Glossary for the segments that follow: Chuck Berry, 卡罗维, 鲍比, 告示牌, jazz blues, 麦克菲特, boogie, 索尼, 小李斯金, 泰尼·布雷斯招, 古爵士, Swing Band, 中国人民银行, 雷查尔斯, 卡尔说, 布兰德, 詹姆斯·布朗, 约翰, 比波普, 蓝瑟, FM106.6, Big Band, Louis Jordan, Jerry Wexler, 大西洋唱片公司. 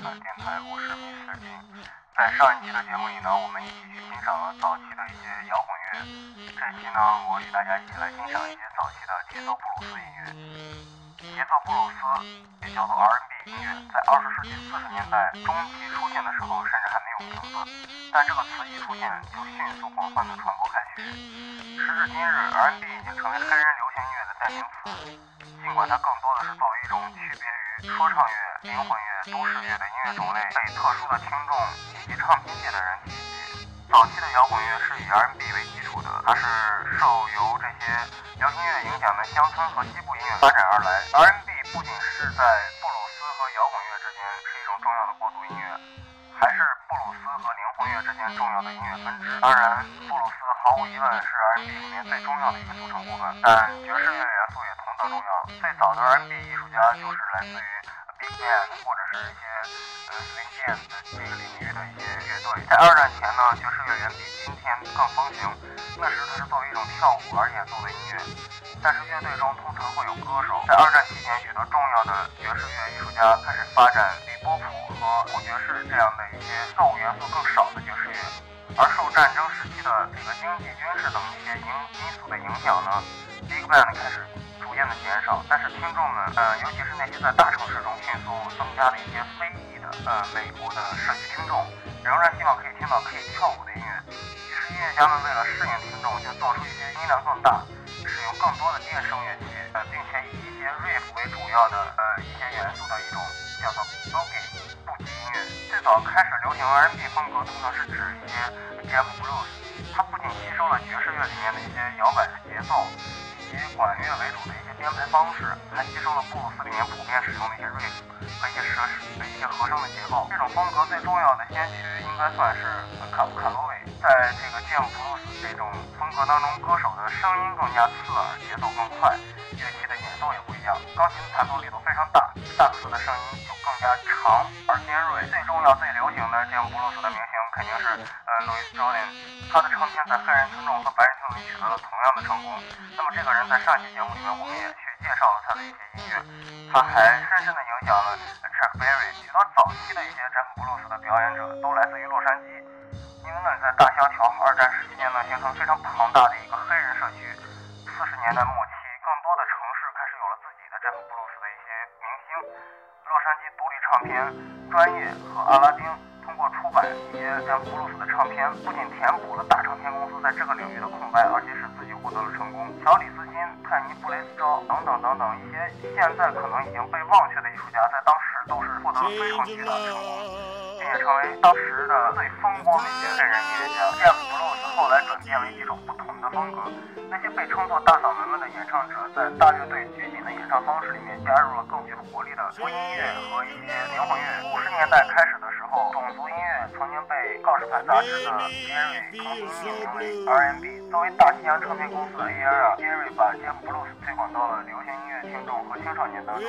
电台，我是米世金。在上一期的节目里呢，我们一起去欣赏了早期的一些摇滚乐。这期呢，我与大家一起来欣赏一些早期的节奏布鲁斯音乐。节奏布鲁斯也叫做 R&B 音乐，在20世纪40年代中期出现的时候，甚至还没有名字，但这个词一出现就迅速广泛的传播开去。时至今日 ，R&B 已经成为黑人流行音乐的代名词，尽管它更多的是作为一种区别于说唱乐、灵魂乐、都市乐的音乐种类被特殊的听众以及唱片界的人提及。早期的摇滚乐是以 R&B 为基础的，它是受由这些流行乐影响的乡村和西部音乐发展而来。R&B 不仅是在布鲁斯和摇滚乐之间是一种重要的过渡音乐，还是布鲁斯和灵魂乐之间重要的音乐分支。当然，布鲁斯毫无疑问是 R&B 里面最重要的一个组成部分，但爵士乐元素也同等重要。最早的 R&B 艺术家就是来自于Big Band 或者是一些Swing Band 这个领域的一些乐队。在二战前呢，爵士乐远比今天更风行。那时它是作为一种跳舞而演奏的音乐，但是乐队中通常会有歌手。在二战期间，许多重要的爵士乐艺术家开始发展比波普和古爵士这样的一些奏舞元素更少的爵士乐。而受战争时期的这个经济、军事等一些因素的影响呢， Big Band 开始逐渐的减少，但是听众们，尤其是那些在大城市中迅速增加的一些非裔的，美国的社区听众，仍然希望可以听到可以跳舞的音乐。于是音乐家们为了适应听众，就做出一些音量更大，使用更多的电声乐器，并且以一些 riff 为主要的，一些元素的一种叫做 boogie 不羁音乐。最早开始流行 R&B 风格，通常是指一些 jazz blues， 它不仅吸收了爵士乐里面的一些摇摆的节奏。以管乐为主的一些编排方式，还吸收了布鲁斯里面普遍使用的一些 riff 和一些设施的一些和声的结构。这种风格最重要的先驱应该算是卡罗维。在这个 jam blues 这种风格当中，歌手的声音更加刺耳，节奏更快，乐器的演奏也不一样，钢琴的弹奏力度非常大，萨克斯的声音就更加长而尖锐。最重要、最流行的 jam blues 的明星肯定是Louis Jordan， 他的唱片在黑人听众和白人听众取得了同样的成功。那么这个人在上期节目里面我们也去介绍了他的一些音乐，他还深深的影响了 Chuck Berry。 许多早期的一些 Jazz Blues 的表演者都来自于洛杉矶，因为那里在大萧条二战时期间呢，形成非常庞大的一个黑人社区。40年代末期，更多的城市开始有了自己的 Jazz Blues 的一些明星。洛杉矶独立唱片专业和阿拉丁通过出版一些 Jazz Blues 的唱片，不仅填补了大唱片公司在这个领域的空白，而且使自己获得了成功。小李斯金、泰尼·布雷斯招等等一些现在可能已经被忘却的艺术家，在当时都是获得了非常巨大的成功，并且成为当时的最风光的一些黑人音乐家。Jazz Blues 后来转变为一种不同的风格，那些被称作大嗓门们的演唱者，在大乐队拘谨的演唱方式里面加入了更具活力的独音乐和一些灵魂乐。50年代开始的时候，种族音乐曾经被《告示牌》杂志的 Jerry 重新命名为 R&B。 作为大西洋唱片公司的 Jerry 把 Jazz Blues 推广到了流行音乐听众和青少年当中。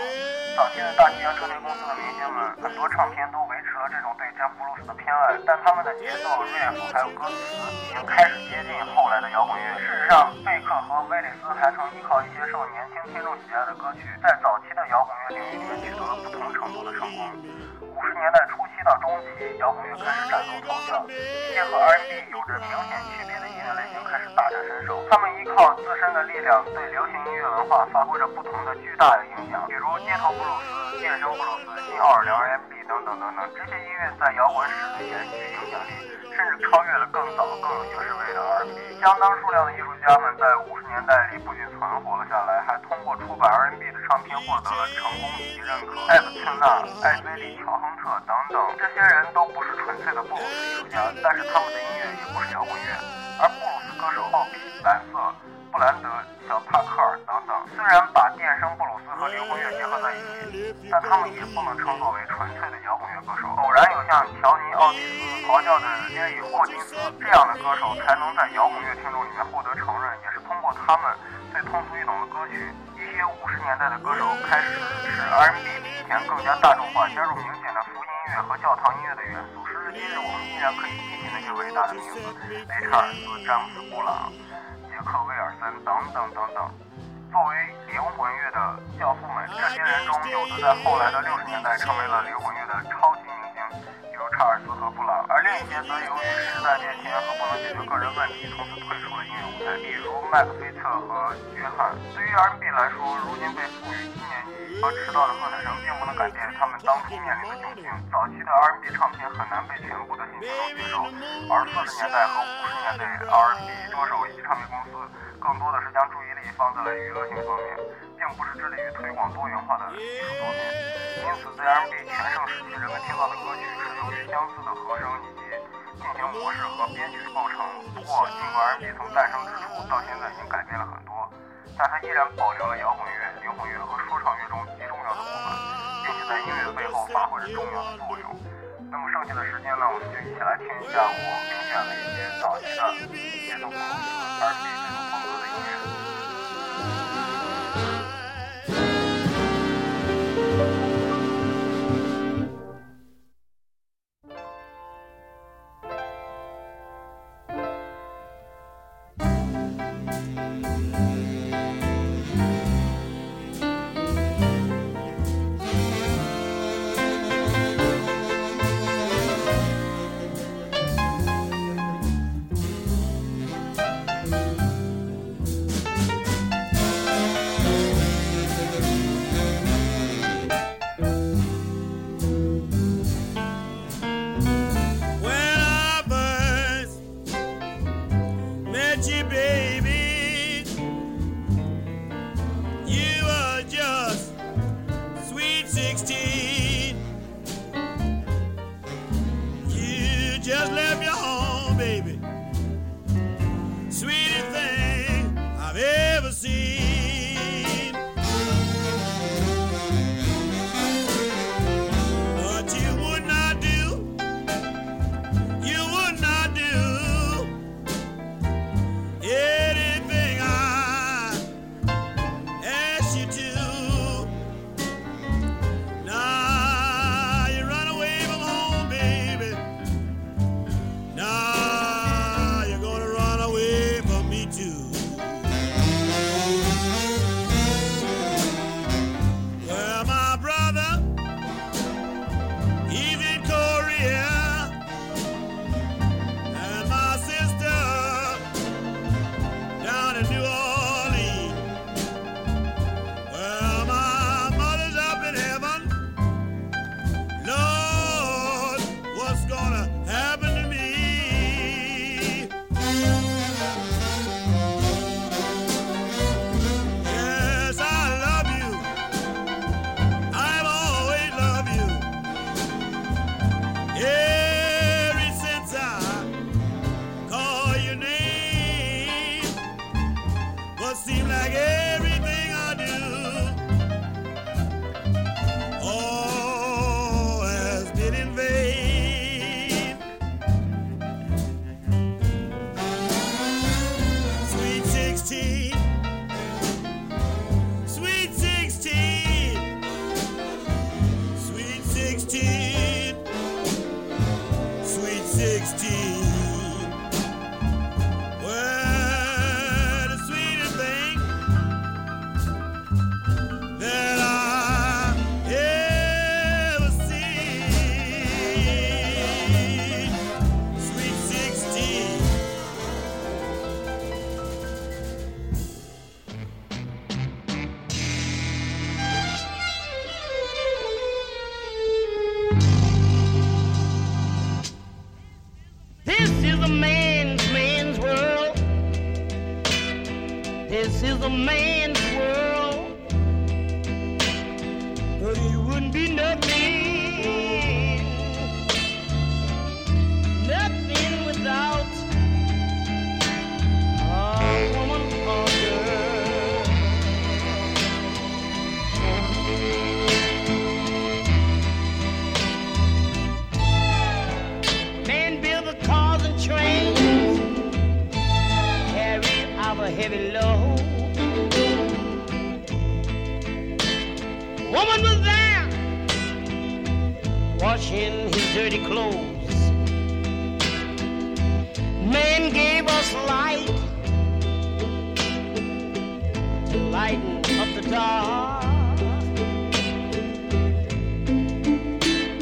早期的大西洋唱片公司的明星们，很多唱片都维持了这种对 Jazz Blues 的偏爱，但他们的节奏、riff 还有歌词已经开始接近后来的摇滚乐。事实上，贝克和威利斯还曾依靠一些受年轻听众喜爱的歌曲，在早期的摇滚乐领域里面取得了不同程度的成功。50年代初期到中期，摇滚乐开始崭露头角，一些和 R&B 有着明显区别的音乐类型开始大展身手。他们依靠自身的力量，对流行音乐文化发挥着不同的巨大的影响，比如街头布鲁斯、电声布鲁斯、新奥尔良 R&B 等等，这些音乐在摇滚史的延续影响力甚至超越了更早更有爵士味的 R&B。 相当数量的艺术家们在50年代里不仅存活了下来，还通过出版 R&B 的唱片获得了成功以及认可。艾弗寸纳、艾菲利、乔亨特等，这些人都不是纯粹的布鲁斯艺术家，但是他们的音乐也不是摇滚乐。而布鲁斯歌手鲍比、蓝瑟、布兰德、小帕克尔等，虽然把电声布鲁斯和灵魂乐结合在一起，但他们也不能称作为纯粹的摇滚乐歌手。偶然有像乔尼·奥蒂斯、咆哮的杰里·霍金斯这样的歌手，才能在摇滚乐听众里面获得承认，也是通过他们最通俗易懂的歌曲。一些50年代的歌手开始使 R&B 比以前更加大众化，加入明显的福音乐和教堂音乐的元素。时至今日，我们依然可以记起那些伟大的名字：雷查尔斯、詹姆斯·布朗、克威尔森等。作为灵魂乐的教父们，这些人中有的在后来的60年代成为了灵魂乐的超级明星，卡尔说和布朗，而另一边则由于时代变迁和不能解决个人问题，从此退出了音乐舞台，比如麦克菲特和约翰。对于 R&B 来说，如今被赋予纪念意义，而迟到的贺岁声并不能改变他们当初面临的窘境。早期的 R&B 唱片很难被全部的新听众接受，而40年代和50年代 R&B 歌手以及唱片公司更多的是将注意力放在了娱乐性方面，并不是致力于推广多元化的艺术作品。因此，在 R&B 全盛时期，人们听到的歌曲是由于相似的和声以及进行模式和编曲构成。不过，尽管 R&B 从诞生之初到现在已经改变了很多，但它依然保留了摇滚乐、流行乐和说唱乐中极重要的部分，并且在音乐背后发挥着重要的作用。那么，剩下的时间呢，我们就一起来听一下我评选了一些早期的节奏公司 R&B 这种风格的音乐。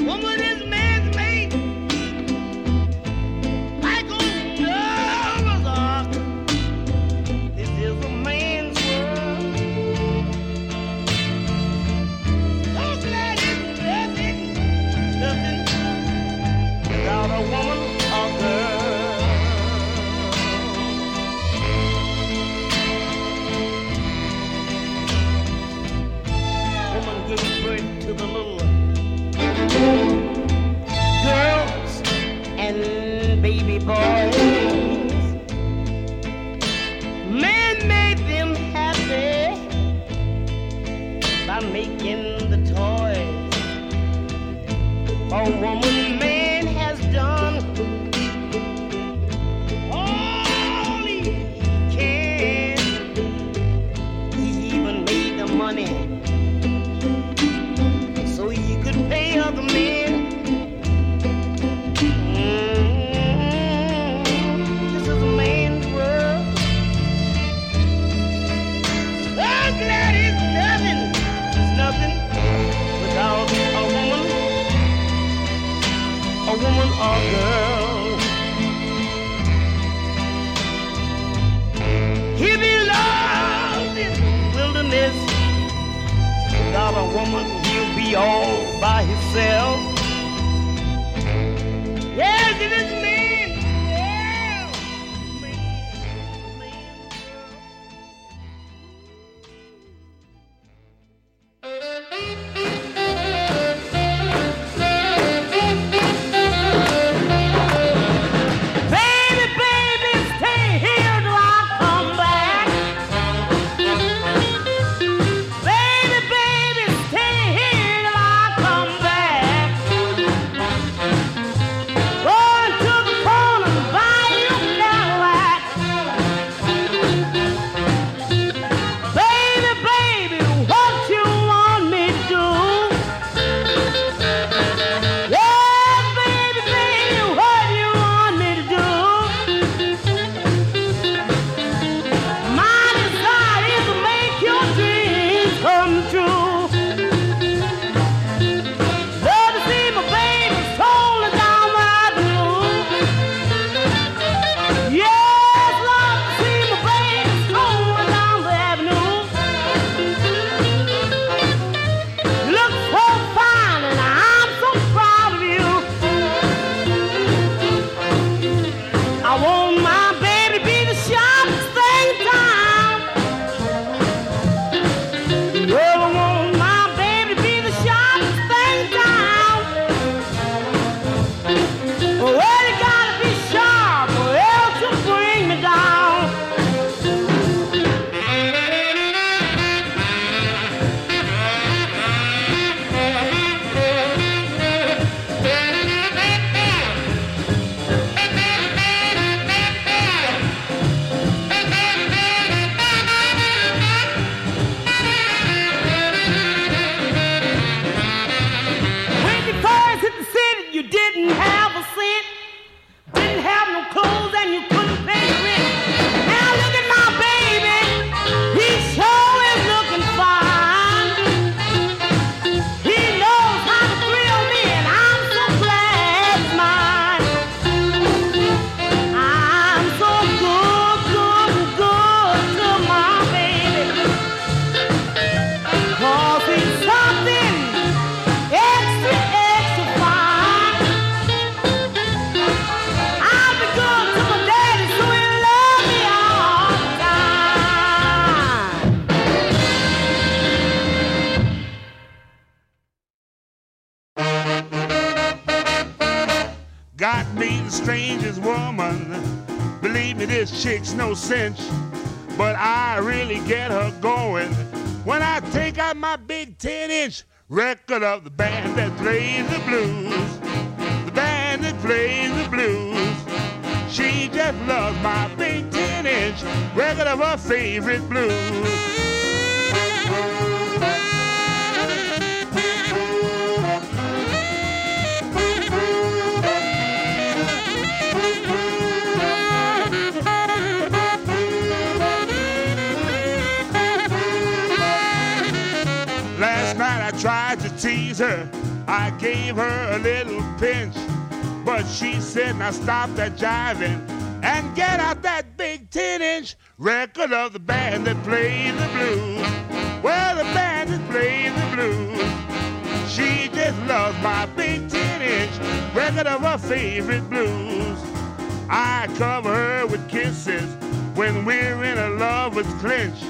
Woman is man's mate. a woman man has done, all he can. He even made the money so he could pay other men. This is a man's world. I'm glad it's nothing without a woman. A woman or a girl. He'll be lost in the wilderness. Without a woman, he'll be all by himself. Yes, it is man. Yeah. Chick's no cinch, but I really get her going when I take out my big 10-inch record of the band that plays the blues, the band that plays the blues. She just loves my big 10-inch record of her favorite blues. Tried to tease her, I gave her a little pinch, but she said, now stop that jiving and get out that big 10-inch record of the band that plays the blues. Well, the band that plays the blues. She just loves my big 10-inch record of her favorite blues. I cover her with kisses when we're in a lover's clinch,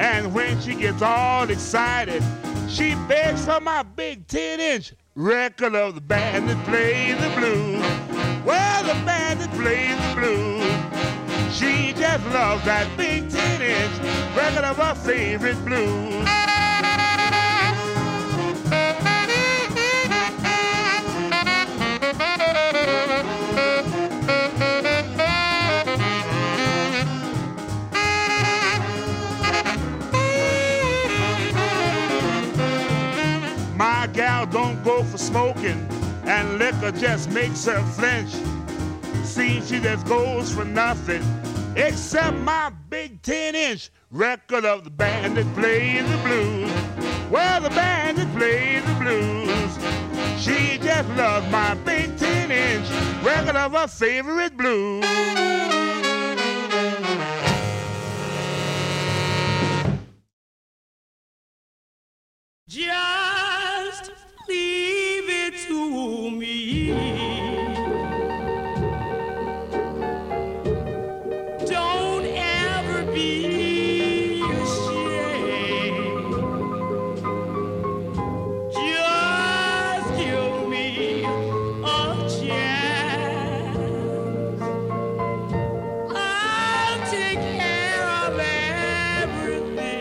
and when she gets all excited, she begs for my big 10-inch record of the band that plays the blues. Well, the band that plays the blues. She just loves that big 10-inch record of her favorite blues. gal don't go for smoking, and liquor just makes her flinch. Seems she just goes for nothing, except my big 10-inch record of the band that plays the blues. Well, the band that plays the blues. She just loves my big 10-inch record of her favorite blues. Just leave it to me. Don't ever be ashamed. Just give me a chance. I'll take care of everything.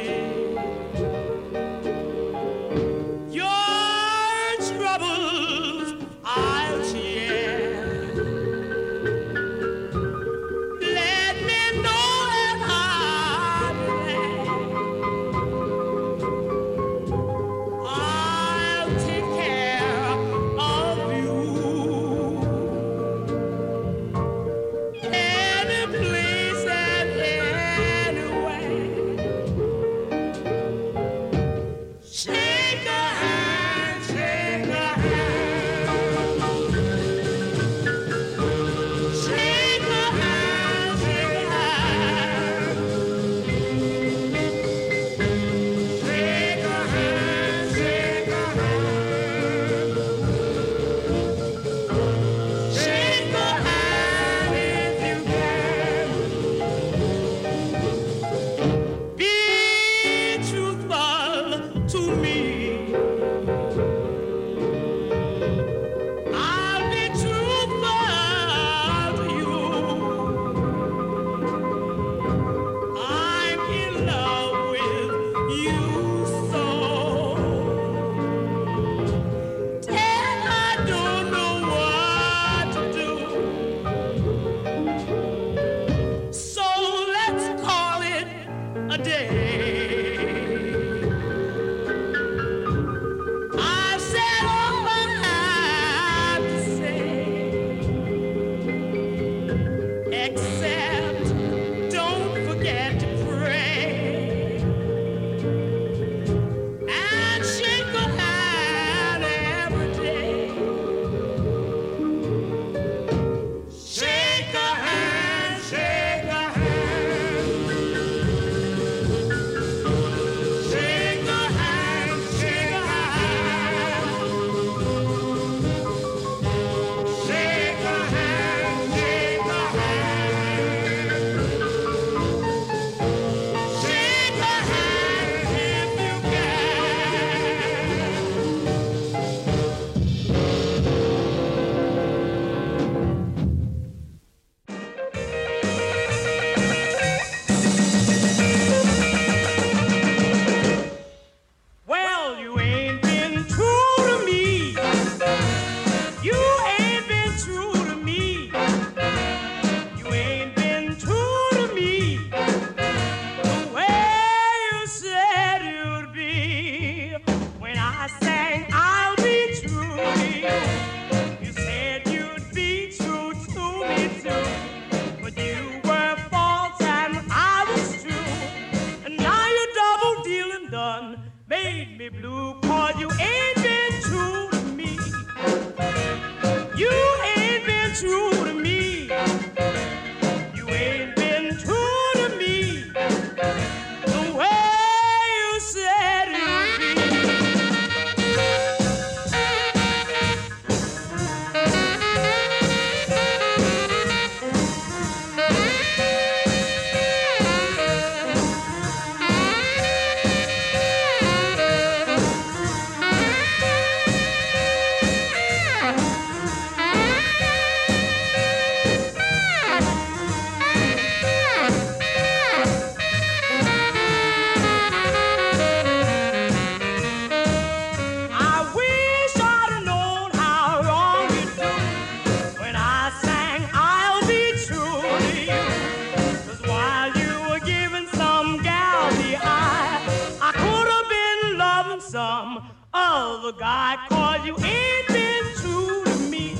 other guy, 'cause you ain't been true to me.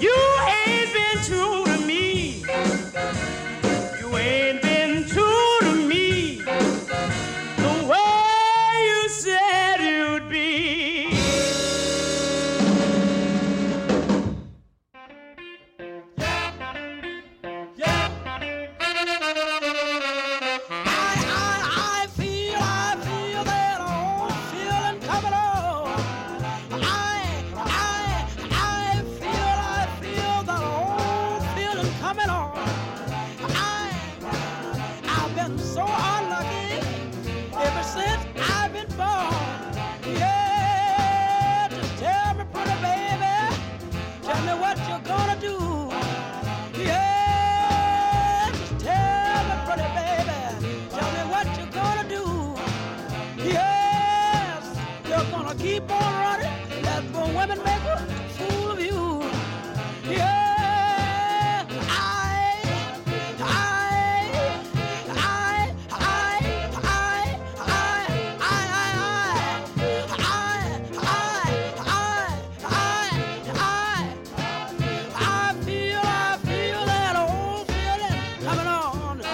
You ain't been true to me. You ain't been true to me the way you said you'd be. Keep on running, that's for women make a fool of you. Yeah, I feel that old feeling coming on. Keep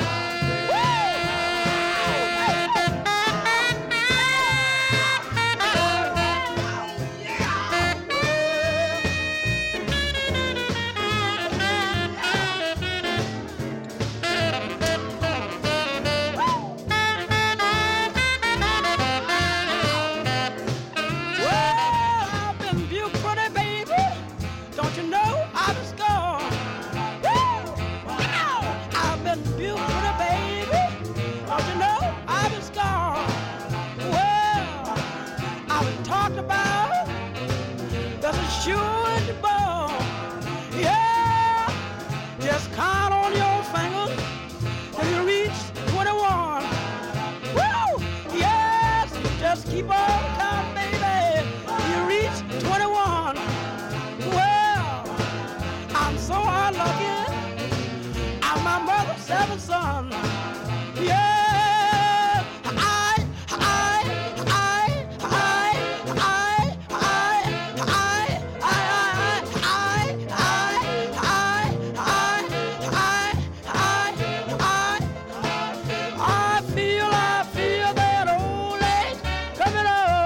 on coming, baby. You reach 21. Well, I'm so unlucky. I'm my mother's seventh son. Yeah, I feel that old age coming on.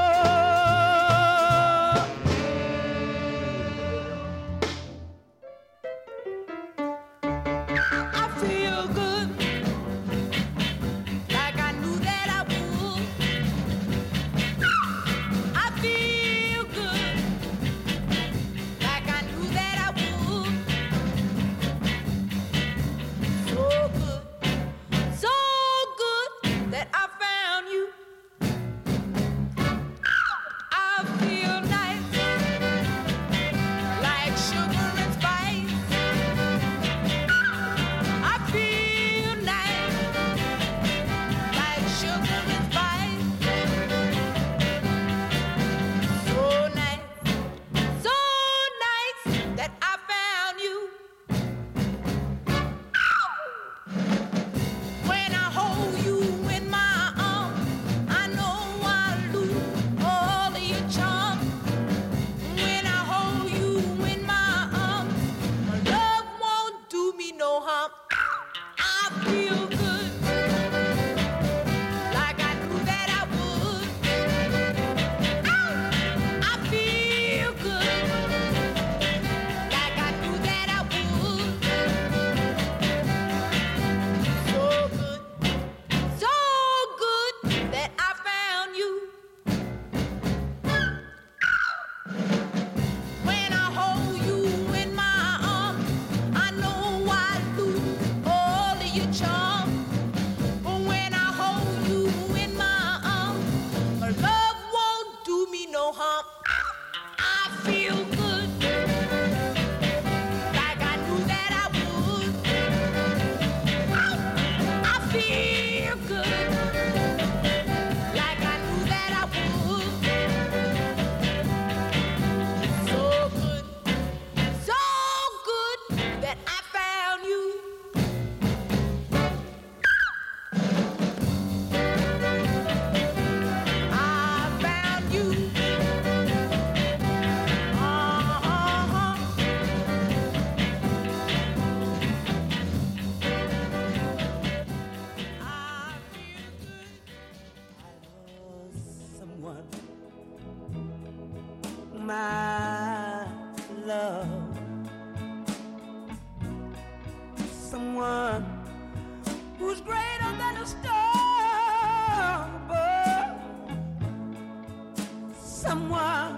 someone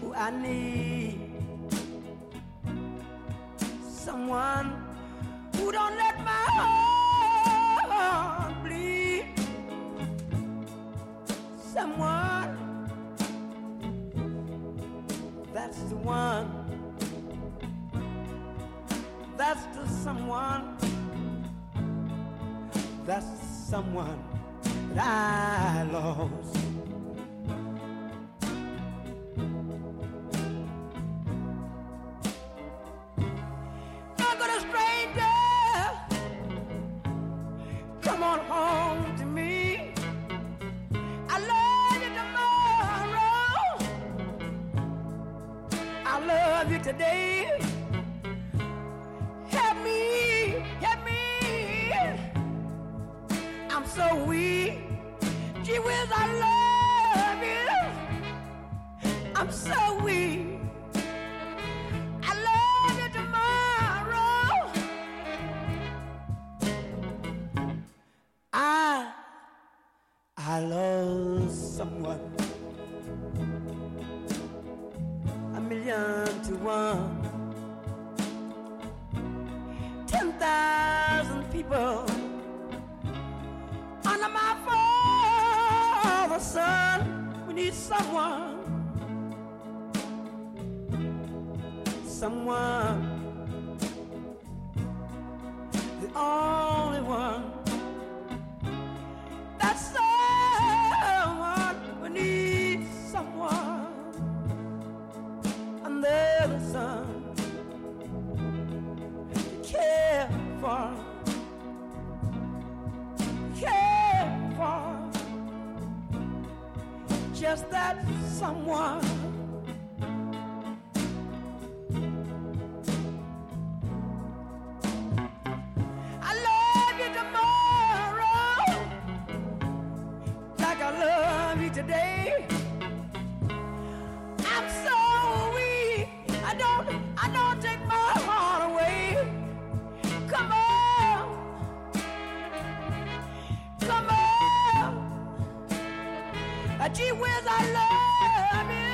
who I need, someone who don't let my heart bleed, someone that's the one, that's the someone, that's the someone that I lost. Now got a stranger, come on home to me. I love you tomorrow, I love you today. Help me, I'm so weak. Gee whiz, I love you, I'm so weak. I love you tomorrow. I lost someone, 1,000,000 to 1, 10,000 people under my phone. Son, we need someone, someone, the only one, that's someone, we need someone under the sun to care for, care for. Just that someone. I love you tomorrow, like I love you today. I'm so weak, I don't take my heart away. Come on, come on. Gee whiz, I love you.